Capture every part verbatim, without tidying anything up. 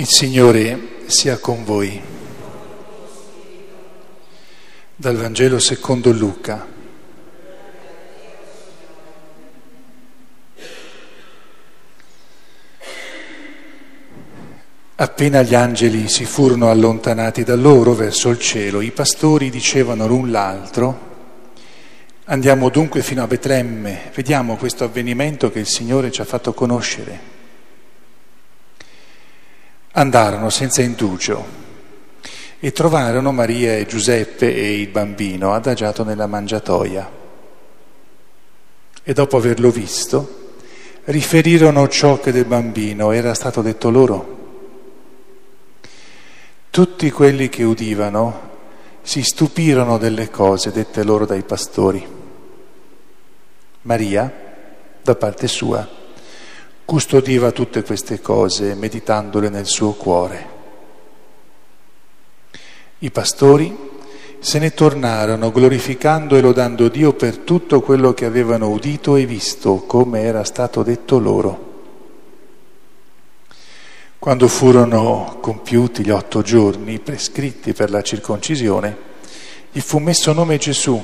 Il Signore sia con voi. Dal Vangelo secondo Luca. Appena gli angeli si furono allontanati da loro verso il cielo, i pastori dicevano l'un l'altro: andiamo dunque fino a Betlemme, vediamo questo avvenimento che il Signore ci ha fatto conoscere. Andarono senza indugio e trovarono Maria e Giuseppe e il bambino adagiato nella mangiatoia. E dopo averlo visto, riferirono ciò che del bambino era stato detto loro. Tutti quelli che udivano si stupirono delle cose dette loro dai pastori. Maria, da parte sua, custodiva tutte queste cose, meditandole nel suo cuore. I pastori se ne tornarono glorificando e lodando Dio per tutto quello che avevano udito e visto, come era stato detto loro. Quando furono compiuti gli otto giorni prescritti per la circoncisione, gli fu messo nome Gesù,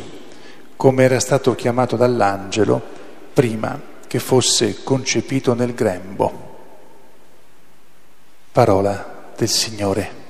come era stato chiamato dall'angelo prima che fosse concepito nel grembo. Parola del Signore.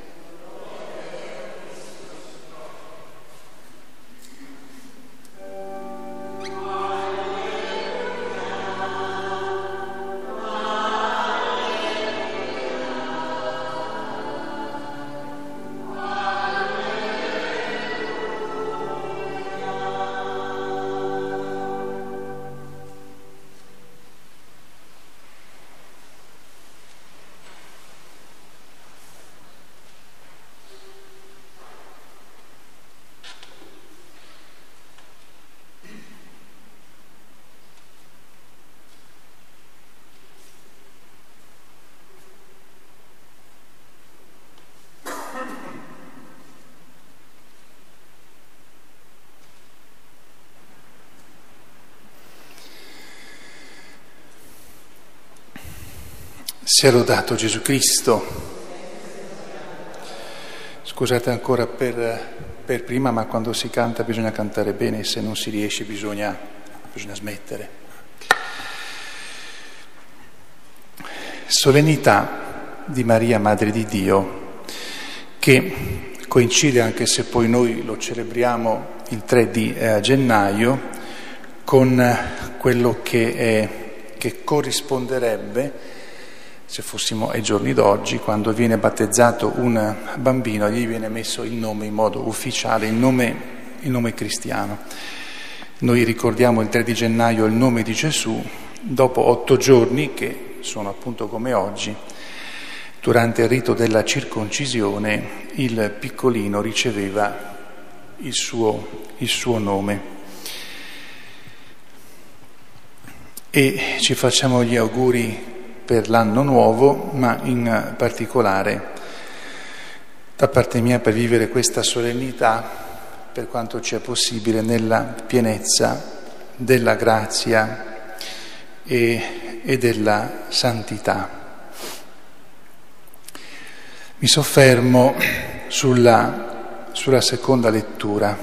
Sia lodato Gesù Cristo. Scusate ancora per, per prima, ma quando si canta bisogna cantare bene, se non si riesce bisogna, bisogna smettere. Solennità di Maria, Madre di Dio, che coincide, anche se poi noi lo celebriamo il tre di eh, gennaio, con quello che, è, che corrisponderebbe, se fossimo ai giorni d'oggi, quando viene battezzato un bambino, gli viene messo il nome in modo ufficiale, il nome, il nome cristiano. Noi ricordiamo il tre di gennaio il nome di Gesù, dopo otto giorni, che sono appunto come oggi, durante il rito della circoncisione, il piccolino riceveva il suo, il suo nome. E ci facciamo gli auguri per l'anno nuovo, ma in particolare da parte mia per vivere questa solennità per quanto ci è possibile nella pienezza della grazia e, e della santità. Mi soffermo sulla, sulla seconda lettura,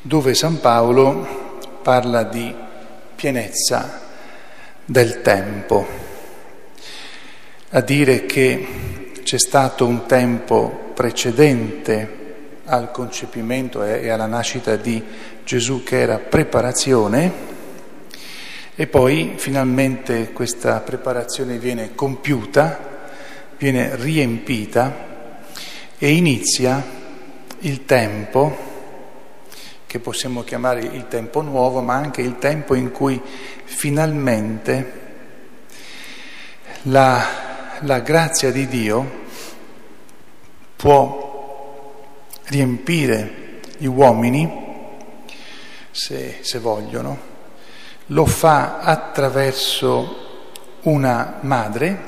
dove San Paolo parla di pienezza del tempo, a dire che c'è stato un tempo precedente al concepimento e alla nascita di Gesù che era preparazione, e poi finalmente questa preparazione viene compiuta, viene riempita e inizia il tempo che possiamo chiamare il tempo nuovo, ma anche il tempo in cui finalmente la La grazia di Dio può riempire gli uomini, se, se vogliono. Lo fa attraverso una madre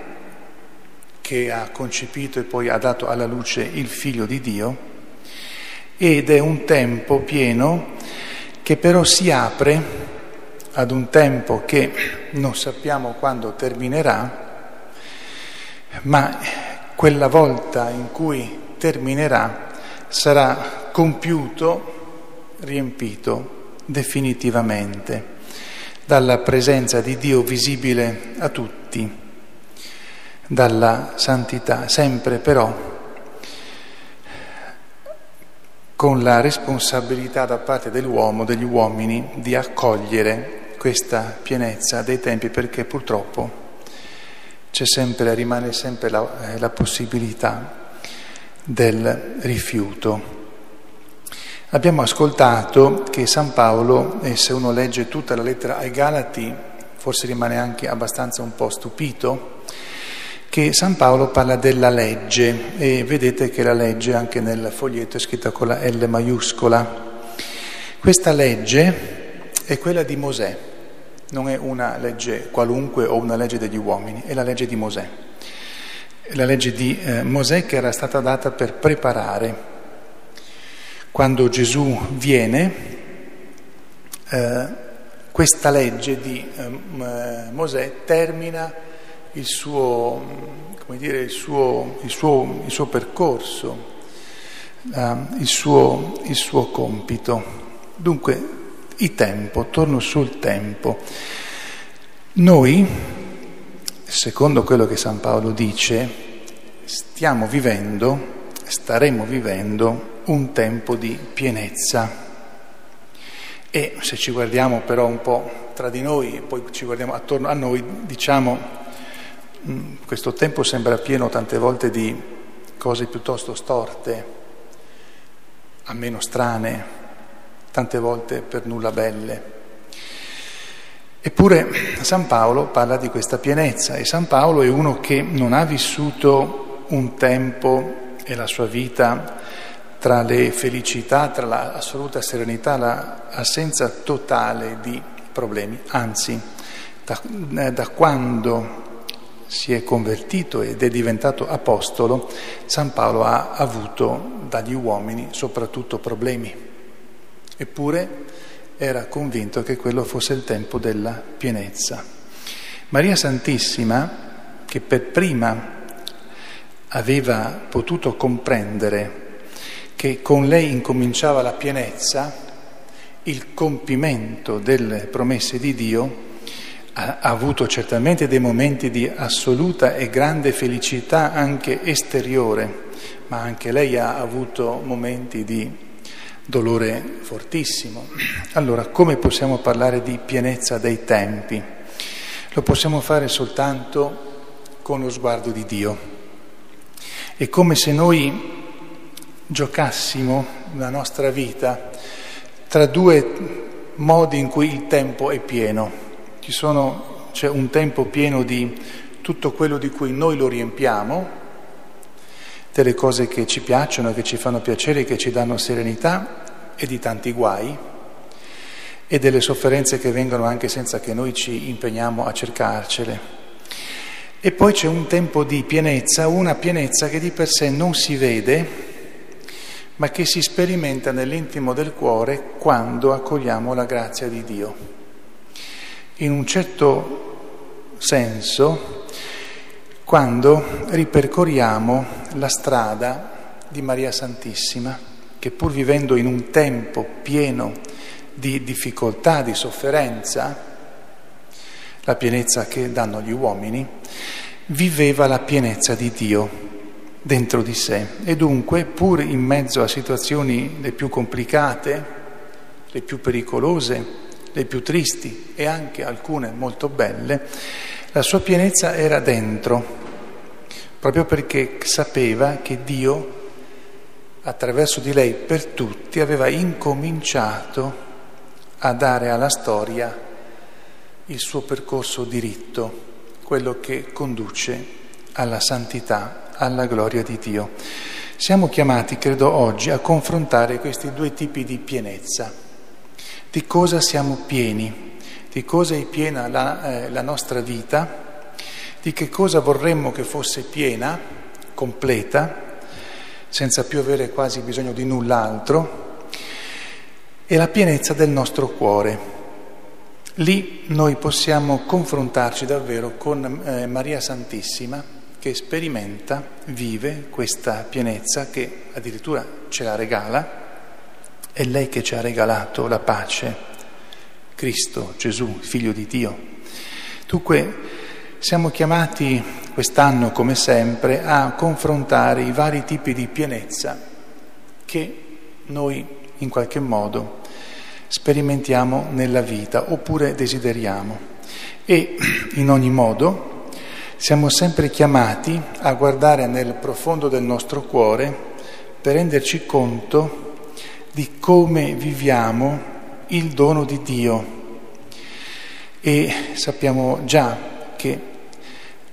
che ha concepito e poi ha dato alla luce il Figlio di Dio, ed è un tempo pieno che però si apre ad un tempo che non sappiamo quando terminerà, ma quella volta in cui terminerà, sarà compiuto, riempito definitivamente dalla presenza di Dio visibile a tutti, dalla santità, sempre però con la responsabilità da parte dell'uomo, degli uomini, di accogliere questa pienezza dei tempi, perché purtroppo c'è sempre, rimane sempre la, eh, la possibilità del rifiuto. Abbiamo ascoltato che San Paolo, e se uno legge tutta la lettera ai Galati, forse rimane anche abbastanza un po' stupito, che San Paolo parla della legge, e vedete che la legge anche nel foglietto è scritta con la L maiuscola. Questa legge è quella di Mosè, non è una legge qualunque o una legge degli uomini, è la legge di Mosè. È la legge di eh, Mosè che era stata data per preparare. Quando Gesù viene, eh, questa legge di eh, Mosè termina il suo, come dire, il suo, il suo, il suo percorso, eh, il, suo, il suo compito. Dunque, il tempo, torno sul tempo. Noi, secondo quello che San Paolo dice, stiamo vivendo, staremo vivendo un tempo di pienezza. E se ci guardiamo però un po' tra di noi e poi ci guardiamo attorno a noi, diciamo, questo tempo sembra pieno tante volte di cose piuttosto storte, a meno strane, tante volte per nulla belle. Eppure San Paolo parla di questa pienezza, e San Paolo è uno che non ha vissuto un tempo e la sua vita tra le felicità, tra l'assoluta serenità, l'assenza totale di problemi. Anzi, da, da quando si è convertito ed è diventato apostolo, San Paolo ha avuto dagli uomini soprattutto problemi, eppure era convinto che quello fosse il tempo della pienezza. Maria Santissima, che per prima aveva potuto comprendere che con lei incominciava la pienezza, il compimento delle promesse di Dio, ha avuto certamente dei momenti di assoluta e grande felicità anche esteriore, ma anche lei ha avuto momenti di dolore fortissimo. Allora, come possiamo parlare di pienezza dei tempi? Lo possiamo fare soltanto con lo sguardo di Dio. È come se noi giocassimo la nostra vita tra due modi in cui il tempo è pieno. Ci sono, c'è un tempo pieno di tutto quello di cui noi lo riempiamo, delle cose che ci piacciono, che ci fanno piacere, che ci danno serenità, e di tanti guai e delle sofferenze che vengono anche senza che noi ci impegniamo a cercarcele. E poi c'è un tempo di pienezza, una pienezza che di per sé non si vede, ma che si sperimenta nell'intimo del cuore quando accogliamo la grazia di Dio. In un certo senso, quando ripercorriamo la strada di Maria Santissima, che pur vivendo in un tempo pieno di difficoltà, di sofferenza, la pienezza che danno gli uomini, viveva la pienezza di Dio dentro di sé, e dunque, pur in mezzo a situazioni le più complicate, le più pericolose, le più tristi e anche alcune molto belle, la sua pienezza era dentro, proprio perché sapeva che Dio, attraverso di lei, per tutti, aveva incominciato a dare alla storia il suo percorso diritto, quello che conduce alla santità, alla gloria di Dio. Siamo chiamati, credo, oggi a confrontare questi due tipi di pienezza. Di cosa siamo pieni, di cosa è piena la, eh, la nostra vita, di che cosa vorremmo che fosse piena, completa, senza più avere quasi bisogno di null'altro, e la pienezza del nostro cuore. Lì noi possiamo confrontarci davvero con eh, Maria Santissima, che sperimenta, vive questa pienezza che addirittura ce la regala. È lei che ci ha regalato la pace, Cristo, Gesù, Figlio di Dio. Dunque siamo chiamati quest'anno, come sempre, a confrontare i vari tipi di pienezza che noi in qualche modo sperimentiamo nella vita oppure desideriamo, e in ogni modo siamo sempre chiamati a guardare nel profondo del nostro cuore per renderci conto di come viviamo il dono di Dio. E sappiamo già che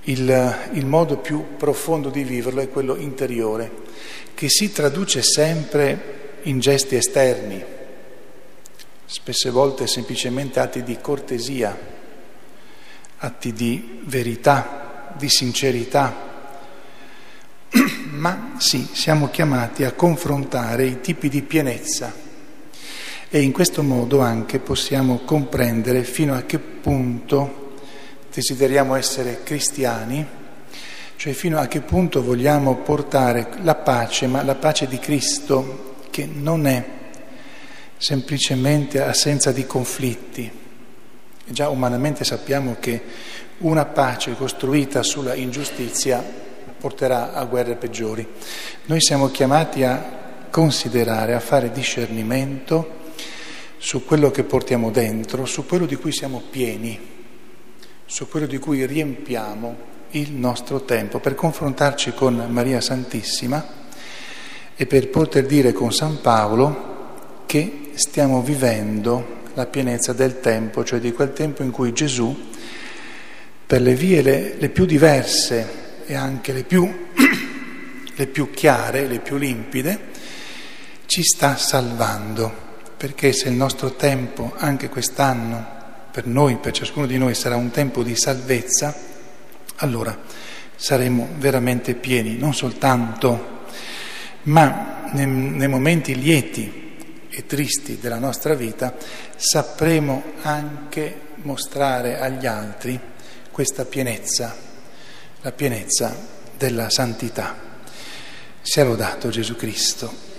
il, il modo più profondo di viverlo è quello interiore, che si traduce sempre in gesti esterni, spesse volte semplicemente atti di cortesia, atti di verità, di sincerità, ma sì, siamo chiamati a confrontare i tipi di pienezza, e in questo modo anche possiamo comprendere fino a che punto desideriamo essere cristiani, cioè fino a che punto vogliamo portare la pace, ma la pace di Cristo, che non è semplicemente assenza di conflitti. Già umanamente sappiamo che una pace costruita sulla ingiustizia porterà a guerre peggiori. Noi siamo chiamati a considerare, a fare discernimento su quello che portiamo dentro, su quello di cui siamo pieni, su quello di cui riempiamo il nostro tempo, per confrontarci con Maria Santissima e per poter dire con San Paolo che stiamo vivendo la pienezza del tempo, cioè di quel tempo in cui Gesù, per le vie le, le più diverse e anche le più, le più chiare, le più limpide, ci sta salvando. Perché se il nostro tempo, anche quest'anno, per noi, per ciascuno di noi, sarà un tempo di salvezza, allora saremo veramente pieni, non soltanto, ma nei, nei momenti lieti e tristi della nostra vita sapremo anche mostrare agli altri questa pienezza, la pienezza della santità. Sia lodato Gesù Cristo.